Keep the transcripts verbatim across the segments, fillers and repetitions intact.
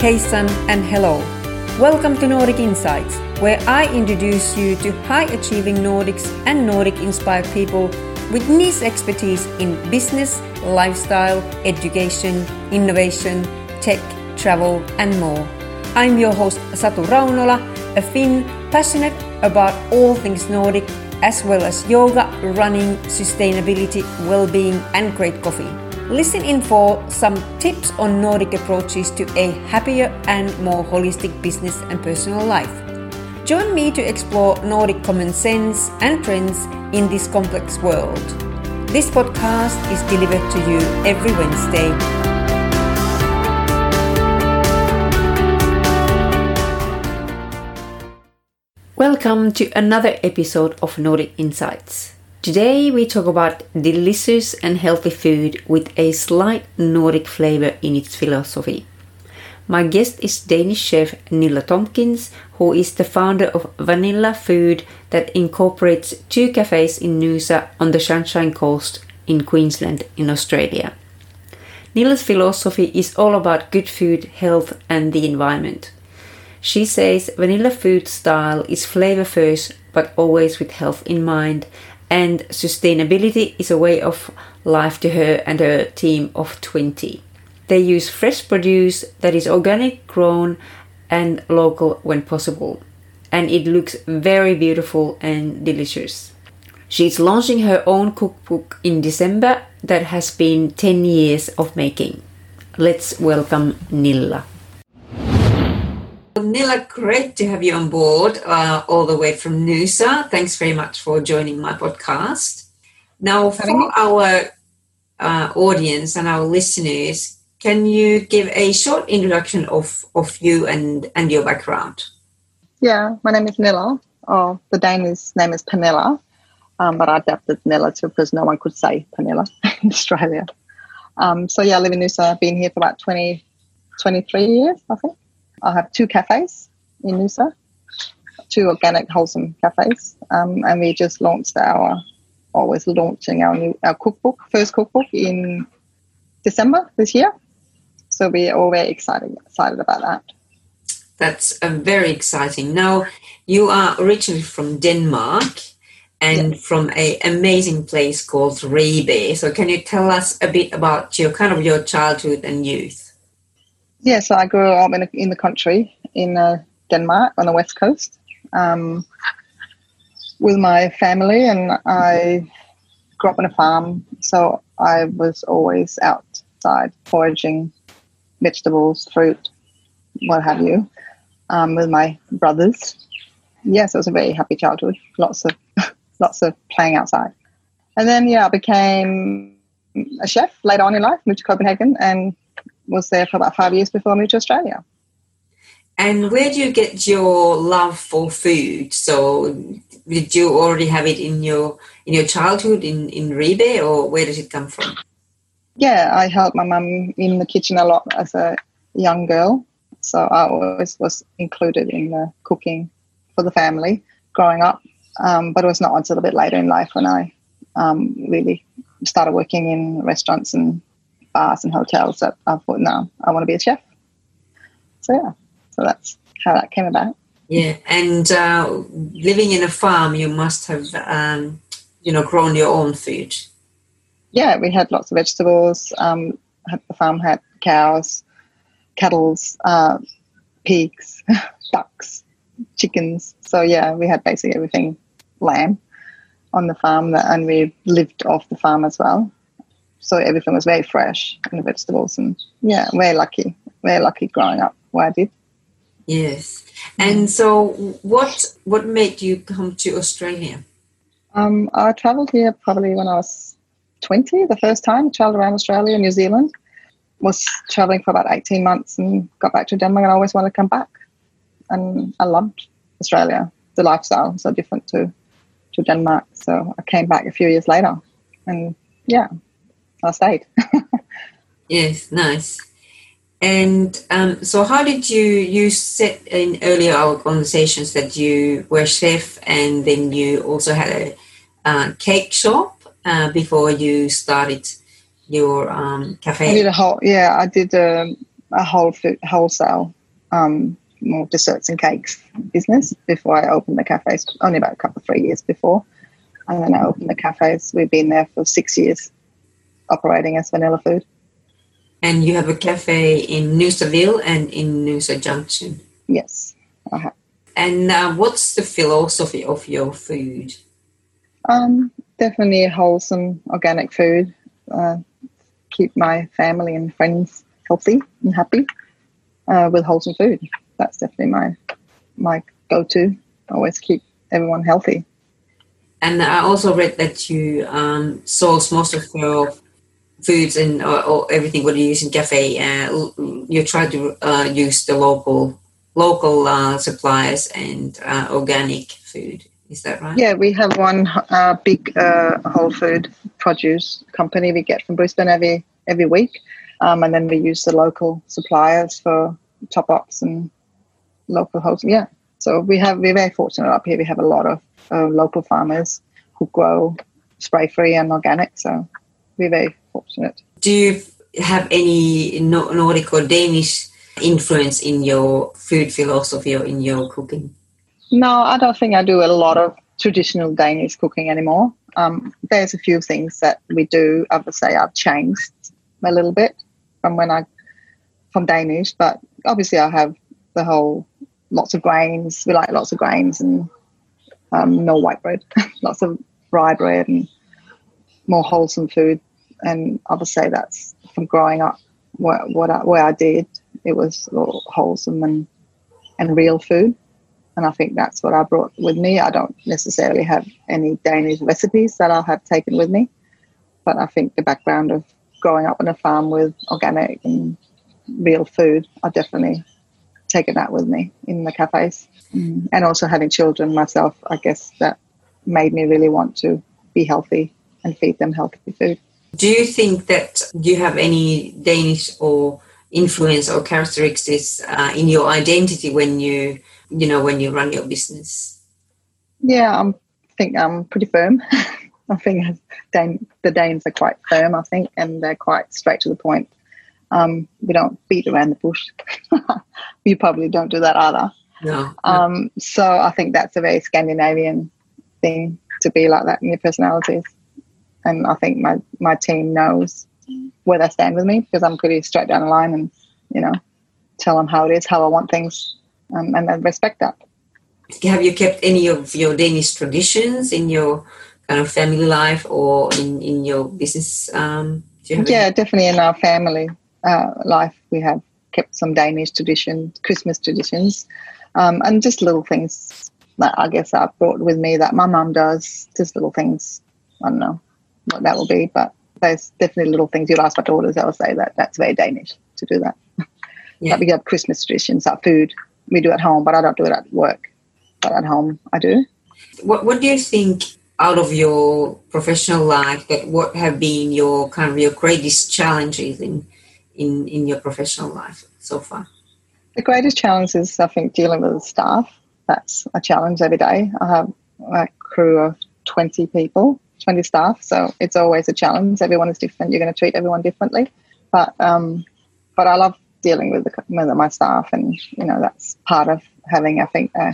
Hey Sun and hello! Welcome to Nordic Insights, where I introduce you to high-achieving Nordics and Nordic-inspired people with niche expertise in business, lifestyle, education, innovation, tech, travel and more. I'm your host Satu Raunola, a Finn passionate about all things Nordic, as well as yoga, running, sustainability, well-being and great coffee. Listen in for some tips on Nordic approaches to a happier and more holistic business and personal life. Join me to explore Nordic common sense and trends in this complex world. This podcast is delivered to you every Wednesday. Welcome to another episode of Nordic Insights. Today we talk about delicious and healthy food with a slight Nordic flavor in its philosophy. My guest is Danish chef Nilla Tompkins, who is the founder of Vanilla Food that incorporates two cafes in Noosa on the Sunshine Coast in Queensland in Australia. Nilla's philosophy is all about good food, health and the environment. She says Vanilla Food style is flavor first but always with health in mind, and sustainability is a way of life to her and her team of twenty. They use fresh produce that is organic, grown and local when possible. And it looks very beautiful and delicious. She's launching her own cookbook in December that has been ten years of making. Let's welcome Nilla. Nilla, great to have you on board uh, all the way from Noosa. Thanks very much for joining my podcast. Now, for our uh, audience and our listeners, can you give a short introduction of, of you and, and your background? Yeah, my name is Nilla. Oh, the Danish name is Pernille, um, but I adapted Nilla to because no one could say Pernille in Australia. Um, so, yeah, I live in Noosa. I've been here for about twenty, twenty-three years, I think. I have two cafes in Noosa, two organic, wholesome cafes, um, and we just launched our, always launching our new our cookbook, first cookbook in December this year. So we're all very excited, excited about that. That's uh, very exciting. Now, you are originally from Denmark and yes. from an amazing place called Ribe. So can you tell us a bit about your kind of your childhood and youth? Yeah, so I grew up in, a, in the country in uh, Denmark on the west coast um, with my family, and I grew up on a farm, so I was always outside foraging vegetables, fruit, what have you, um, with my brothers. Yeah, so it was a very happy childhood, lots of lots of playing outside. And then, yeah, I became a chef later on in life, moved to Copenhagen and was there for about five years before I moved to Australia. And where do you get your love for food? So did you already have it in your in your childhood in, in Ribe, or where did it come from? Yeah, I helped my mum in the kitchen a lot as a young girl. So I always was included in the cooking for the family growing up. Um, but it was not until a bit later in life when I um, really started working in restaurants and bars and hotels that I thought, no, I want to be a chef. So, yeah, so that's how that came about. Yeah, and uh, living in a farm, you must have, um, you know, grown your own food. Yeah, we had lots of vegetables. Um, the farm had cows, cattle, uh, pigs, ducks, chickens. So, yeah, we had basically everything, lamb, on the farm, that, and we lived off the farm as well. So everything was very fresh, and the vegetables, and yeah, we're lucky. We're lucky growing up where I did. Yes. And so what what made you come to Australia? Um, I travelled here probably when I was twenty, the first time, travelled around Australia, New Zealand, was travelling for about eighteen months and got back to Denmark, and I always wanted to come back. And I loved Australia. The lifestyle was so different to, to Denmark. So I came back a few years later and, yeah. I stayed. Yes, nice. And um, so how did you, you said in earlier our conversations that you were chef, and then you also had a uh, cake shop uh, before you started your um, cafe. I did a whole, yeah, I did um, a whole food, wholesale um, more desserts and cakes business before I opened the cafes, only about a couple of three years before. And then I opened the cafes. We've been there for six years operating as Vanilla Food. And you have a cafe in Noosaville and in Noosa Junction? Yes, I have. And uh, what's the philosophy of your food? Um, definitely wholesome, organic food. Uh, keep my family and friends healthy and happy uh, with wholesome food. That's definitely my my go-to. Always keep everyone healthy. And I also read that you um, source most of your foods and or, or everything what you use in cafe. Uh, you try to uh, use the local local uh, suppliers and uh, organic food. Is that right? Yeah, we have one uh, big uh, whole food produce company we get from Brisbane every every week, um, and then we use the local suppliers for top ups and local hosts. Yeah, so we have we're very fortunate up here. We have a lot of Uh, local farmers who grow spray-free and organic, so we're very fortunate. Do you have any Nordic or Danish influence in your food philosophy or in your cooking? No, I don't think I do a lot of traditional Danish cooking anymore. Um, there's a few things that we do. I would say I've changed a little bit from when I from Danish, but obviously I have the whole lots of grains. We like lots of grains and Um, no white bread, lots of rye bread and more wholesome food. And I would say that's from growing up what, what I, where I did, it was wholesome and, and real food. And I think that's what I brought with me. I don't necessarily have any Danish recipes that I'll have taken with me, but I think the background of growing up on a farm with organic and real food, I definitely taken that with me in the cafes. Mm. And also having children myself, I guess that made me really want to be healthy and feed them healthy food. Do you think that you have any Danish or influence or characteristics uh, in your identity when you, you know, when you run your business? Yeah, I think I'm pretty firm. I think Dan- the Danes are quite firm, I think, and they're quite straight to the point. Um, we don't beat around the bush. You probably don't do that either. No, um, no. So I think that's a very Scandinavian thing to be like that in your personalities. And I think my, my team knows where they stand with me because I'm pretty straight down the line and, you know, tell them how it is, how I want things, um, and they respect that. Have you kept any of your Danish traditions in your kind of family life or in, in your business? Um, do you have yeah, any? Definitely in our family uh, life we have kept some Danish traditions, Christmas traditions, um, and just little things that I guess I've brought with me that my mum does, just little things. I don't know what that will be, but there's definitely little things. You'll ask my daughters, they'll say that that's very Danish to do that. Yeah. But we have Christmas traditions, our food we do at home, but I don't do it at work, but at home I do. What, what do you think out of your professional life, that what have been your kind of your greatest challenges in In, in your professional life so far? The greatest challenge is, I think, dealing with the staff. That's a challenge every day. I have a crew of twenty people, twenty staff, so it's always a challenge. Everyone is different. You're going to treat everyone differently. But um, but I love dealing with, the, with my staff, and, you know, that's part of having, I think, a,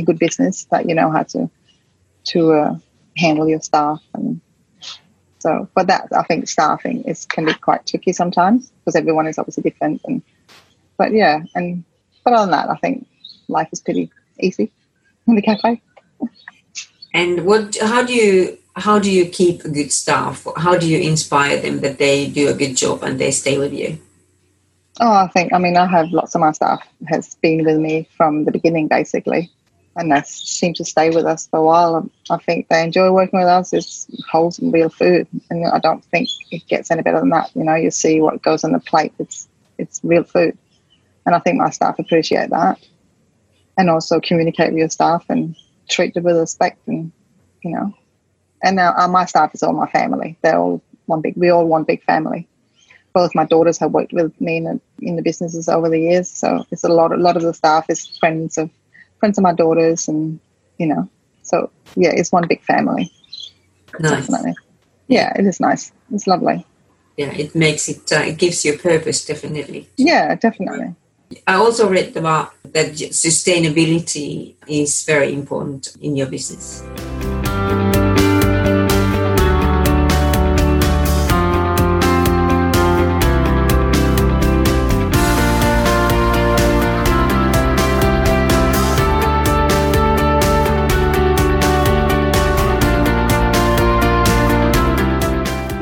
a good business, that you know how to, to uh, handle your staff and So, but that, I think staffing is can be quite tricky sometimes because everyone is obviously different. And but yeah, and but other than that, I think life is pretty easy in the cafe. And what? How do you how do you keep a good staff? How do you inspire them that they do a good job and they stay with you? Oh, I think I mean I have lots of my staff has been with me from the beginning basically, and they seem to stay with us for a while. I think they enjoy working with us. It's wholesome, real food, and I don't think it gets any better than that. You know, you see what goes on the plate. It's it's real food, and I think my staff appreciate that. And also communicate with your staff and treat them with respect, and you know. And now my staff is all my family. They're all one big. We all one big family. Both my daughters have worked with me in the, in the businesses over the years, so it's a lot. A lot of the staff is friends of. friends of my daughters and, you know, so, yeah, it's one big family. Nice. Definitely. Yeah, it is nice. It's lovely. yeah, it makes it, uh, it gives you purpose, definitely. Yeah, definitely. I also read about that sustainability is very important in your business.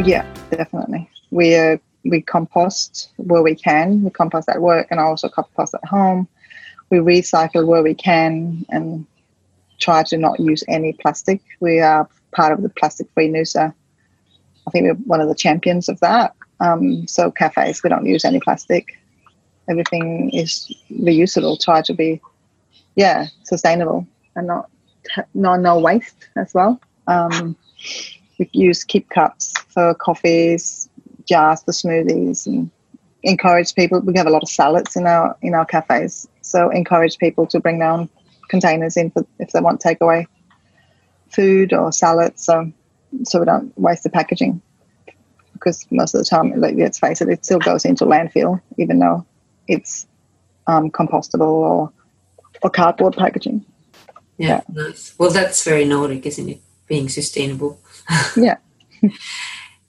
Yeah, definitely. We uh, we compost where we can. We compost at work and also compost at home. We recycle where we can and try to not use any plastic. We are part of the Plastic Free Noosa. I think we're one of the champions of that. Um, so cafes, we don't use any plastic. Everything is reusable. Try to be, yeah, sustainable and not no no waste as well. Um, We use keep cups for coffees, jars for smoothies, and encourage people. We have a lot of salads in our in our cafes, so encourage people to bring their own containers in for, if they want takeaway food or salads, so so we don't waste the packaging. Because most of the time, like, let's face it, it still goes into landfill, even though it's um, compostable or or cardboard packaging. Yeah, yeah, nice. Well, that's very Nordic, isn't it? Being sustainable. Yeah,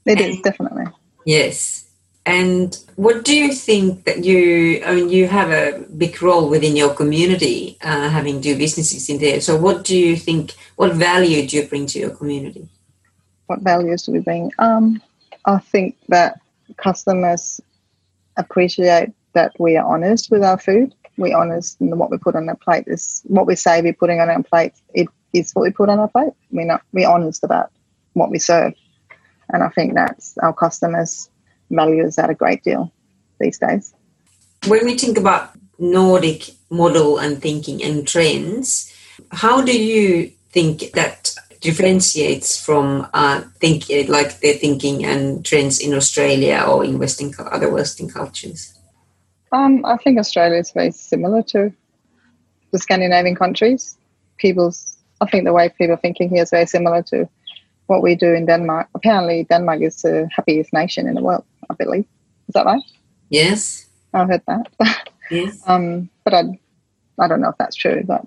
it is, definitely. Yes. And what do you think that you, I mean, you have a big role within your community, uh, having two businesses in there. So what do you think, what value do you bring to your community? What values do we bring? Um, I think that customers appreciate that we are honest with our food. We're honest, and what we put on our plate is what we say we're putting on our plate. It is what we put on our plate. We're not, we're honest about what we serve, and I think that's our customers values that a great deal these days. When we think about Nordic model and thinking and trends, how do you think that differentiates from uh, think like their thinking and trends in Australia or in Western other Western cultures? Um, I think Australia is very similar to the Scandinavian countries. People's I think the way people are thinking here is very similar to what we do in Denmark. Apparently, Denmark is the happiest nation in the world, I believe. Is that right? Yes. I've heard that. Yes. um, but I, I don't know if that's true. But,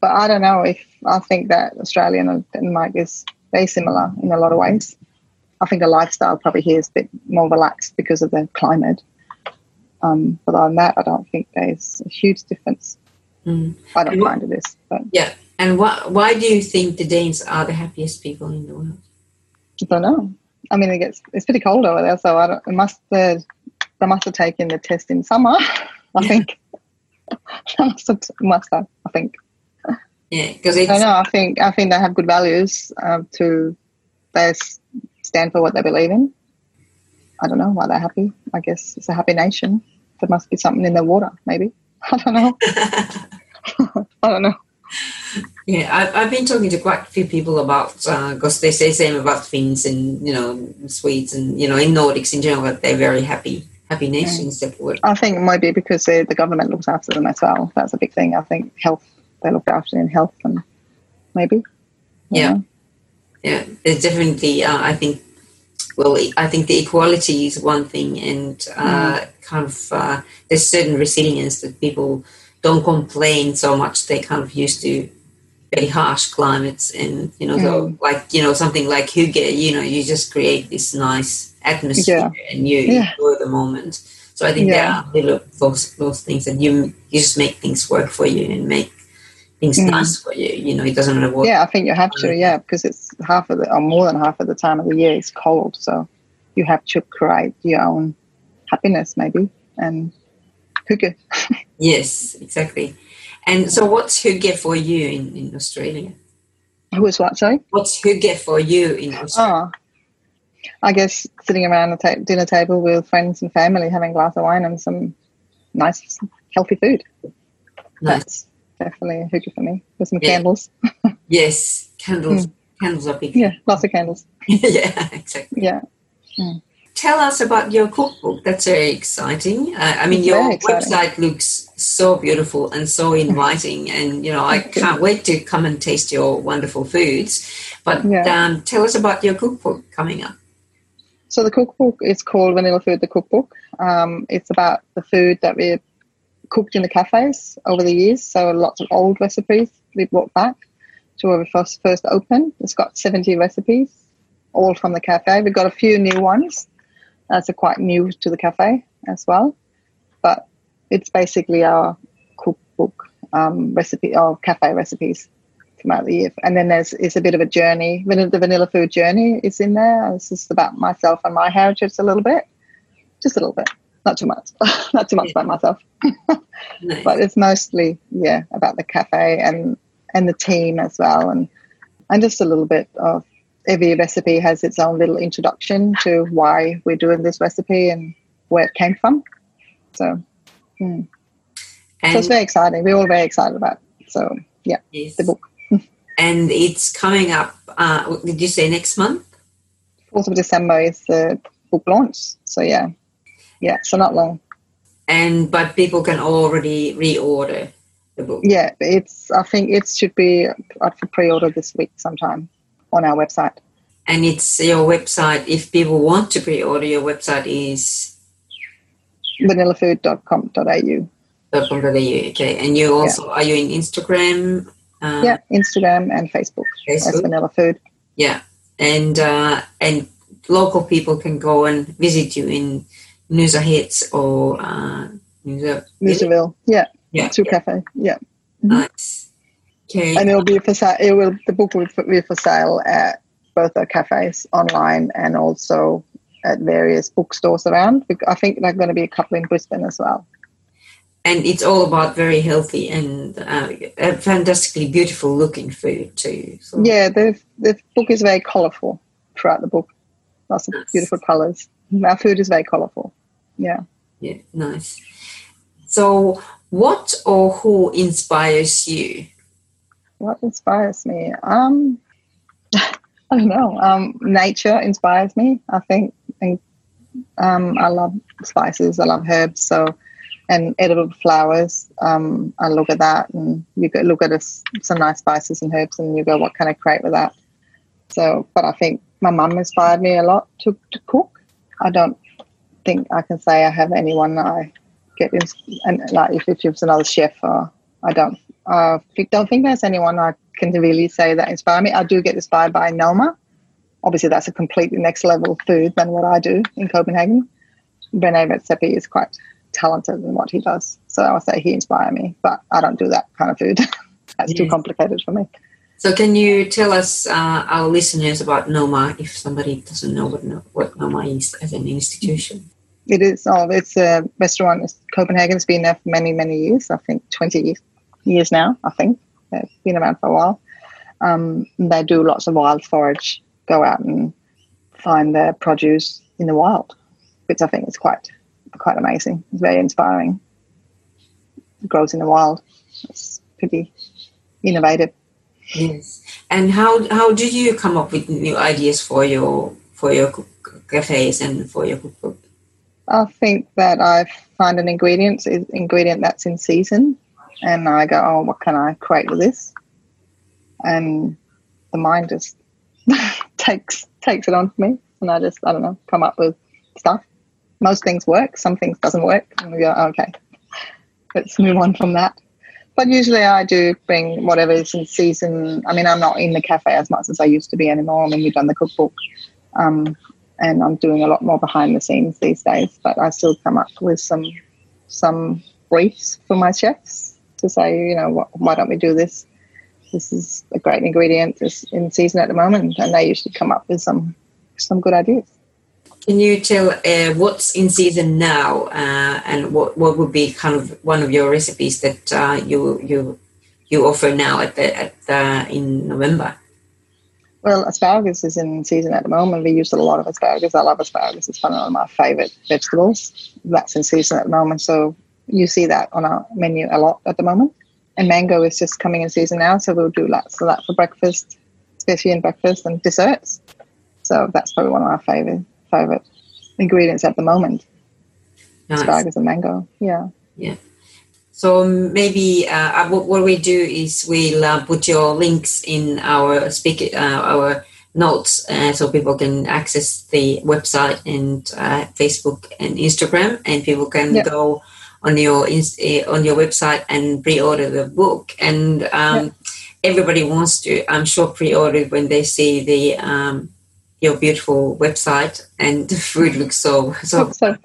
but I don't know if I think that Australia and Denmark is very similar in a lot of ways. I think the lifestyle probably here is a bit more relaxed because of the climate. Um, but on that, I don't think there's a huge difference. Mm. I don't mind it is. But. Yeah. And why, why do you think the Danes are the happiest people in the world? I don't know. I mean, it gets it's pretty cold over there, so I don't, it must uh, they must have taken the test in summer. I think they must have, must have. I think. Yeah, because I don't know. I think I think they have good values. Uh, to they stand for what they believe in. I don't know why they're happy. I guess it's a happy nation. There must be something in the water, maybe. I don't know. I don't know. Yeah, I've, I've been talking to quite a few people about, because uh, they say the same about Finns and, you know, Swedes and, you know, in Nordics in general, that they're very happy, happy nations. Yeah. That I think it might be because the government looks after them as well. That's a big thing. I think health, they look after in health and maybe. Yeah. Know. Yeah, there's definitely, uh, I think, well, I think the equality is one thing and uh, mm. kind of uh, there's certain resilience that people don't complain so much. They kind of used to very harsh climates and, you know, mm. so like, you know, something like Hygge, you know, you just create this nice atmosphere yeah. and you yeah. enjoy the moment. So I think yeah. there are little, those, those things that you you just make things work for you and make things mm. nice for you. You know, it doesn't matter what. Yeah, I think you have to, yeah, because it's half of the, or more than half of the time of the year it's cold. So you have to create your own happiness maybe and Hygge. Yes, exactly. And so what's Hygge for you in, in Australia? Who is what, sorry? What's Hygge for you in Australia? Oh, I guess sitting around the ta- dinner table with friends and family, having a glass of wine and some nice, healthy food. Nice. That's definitely Hygge for me, with some yeah. candles. Yes, candles. Mm. Candles are big. Yeah, lots of candles. Yeah, exactly. Yeah. Mm. Tell us about your cookbook. That's very exciting. Uh, I mean, it's your website looks so beautiful and so inviting and, you know, I can't wait to come and taste your wonderful foods. But yeah. um, tell us about your cookbook coming up. So the cookbook is called Vanilla Food, the Cookbook. Um, it's about the food that we cooked in the cafes over the years. So lots of old recipes we brought back to where we first, first opened. It's got seventy recipes, all from the cafe. We've got a few new ones that's quite new to the cafe as well. But it's basically our cookbook um, recipe, or cafe recipes throughout the year. And then there's it's a bit of a journey. The Vanilla Food journey is in there. It's just about myself and my heritage a little bit. Just a little bit. Not too much. Not too much yeah. about myself. Nice. But it's mostly, yeah, about the cafe and, and the team as well. And, and just a little bit of every recipe has its own little introduction to why we're doing this recipe and where it came from. So, yeah. so it's very exciting. We're all very excited about it. So, yeah, yes. the book. And it's coming up, uh, did you say next month? fourth of December is the book launch. So, yeah, yeah, so not long. And but people can already reorder the book. Yeah, it's. I think it should be up for pre-order this week sometime on our website. And it's your website, if people want to pre-order, your website is? vanilla food dot com dot a u. Okay, and you also, yeah. are you in Instagram? Um, yeah, Instagram and Facebook, Facebook as Vanilla Food. Yeah, and uh, and local people can go and visit you in Noosa Heads or uh, Noosa Noosaville. Yeah, yeah, to yeah. cafe. Yeah, mm-hmm. Nice. Okay, and it'll be for sale. It will the book will be for sale at both our cafes online and also at various bookstores around. I think there's going to be a couple in Brisbane as well. And it's all about very healthy and uh, fantastically beautiful looking food too. So. Yeah, the, the book is very colourful throughout the book. Lots of nice. beautiful colours. Our food is very colourful. Yeah. Yeah, nice. So what or who inspires you? What inspires me? Um, I don't know. Um, nature inspires me, I think. And, um, I love spices. I love herbs. So... and edible flowers, um, I look at that and you go look at a, some nice spices and herbs and you go, what can I create with that? So, but I think my mum inspired me a lot to, to cook. I don't think I can say I have anyone that I get, and like if, if it's another chef, uh, I don't uh, don't think there's anyone I can really say that inspired me. I do get inspired by Noma. Obviously, that's a completely next level food than what I do in Copenhagen. René Redzepi is quite... talented in what he does, so I would say he inspired me, but I don't do that kind of food. That's yes. too complicated for me. So can you tell us uh, our listeners about Noma, if somebody doesn't know what, what Noma is as an institution? It is oh, it's a restaurant in Copenhagen. It's been there for many many years, I think twenty years now. I think it's been around for a while. Um, they do lots of wild forage, go out and find their produce in the wild, which I think is quite quite amazing. It's very inspiring. It grows in the wild. It's pretty innovative. Yes. And how how do you come up with new ideas for your for your cafes and for your cookbook? I think that I find an ingredient ingredient that's in season, and I go, oh, what can I create with this? And the mind just takes takes it on for me, and I just I don't know come up with stuff. Most things work, some things doesn't work, and we go, okay, let's move on from that. But usually I do bring whatever is in season. I mean, I'm not in the cafe as much as I used to be anymore. I mean, we've done the cookbook, um, and I'm doing a lot more behind the scenes these days, but I still come up with some some briefs for my chefs to say, you know, what, why don't we do this? This is a great ingredient that's in season at the moment, and they usually come up with some some good ideas. Can you tell uh, what's in season now, uh, and what, what would be kind of one of your recipes that uh, you you you offer now at the, at the, in November? Well, asparagus is in season at the moment. We use a lot of asparagus. I love asparagus. It's one of my favourite vegetables. That's in season at the moment, so you see that on our menu a lot at the moment. And mango is just coming in season now, so we'll do that, so that for breakfast, especially in breakfast and desserts. So that's probably one of our favourite. favourite ingredients at the moment. Nice. Asparagus and mango. Yeah. Yeah. So maybe uh, what, what we do is we'll uh, put your links in our speak uh, our notes, uh, so people can access the website and uh, Facebook and Instagram, and people can yep. go on your on your website and pre-order the book. And um, yep. everybody wants to, I'm sure, pre-order when they see the um, your beautiful website, and the food looks so so. so.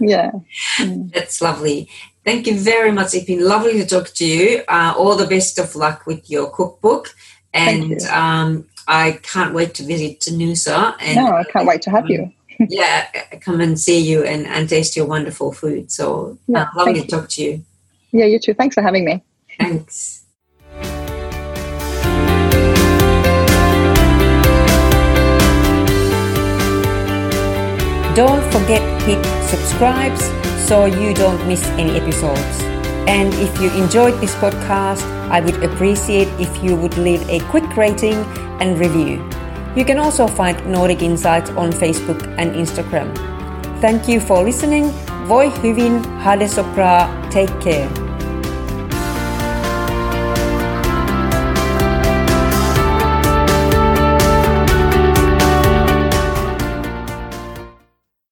yeah, mm. That's lovely. Thank you very much. It's been lovely to talk to you. Uh, all the best of luck with your cookbook. And um, I can't wait to visit to Noosa. And no, I can't wait to have you. yeah, come and see you and, and taste your wonderful food. So yeah, uh, lovely to talk to you. Yeah, you too. Thanks for having me. Thanks. Don't forget to hit subscribe so you don't miss any episodes. And if you enjoyed this podcast, I would appreciate if you would leave a quick rating and review. You can also find Nordic Insights on Facebook and Instagram. Thank you for listening. Voi hyvin, hade så bra, take care.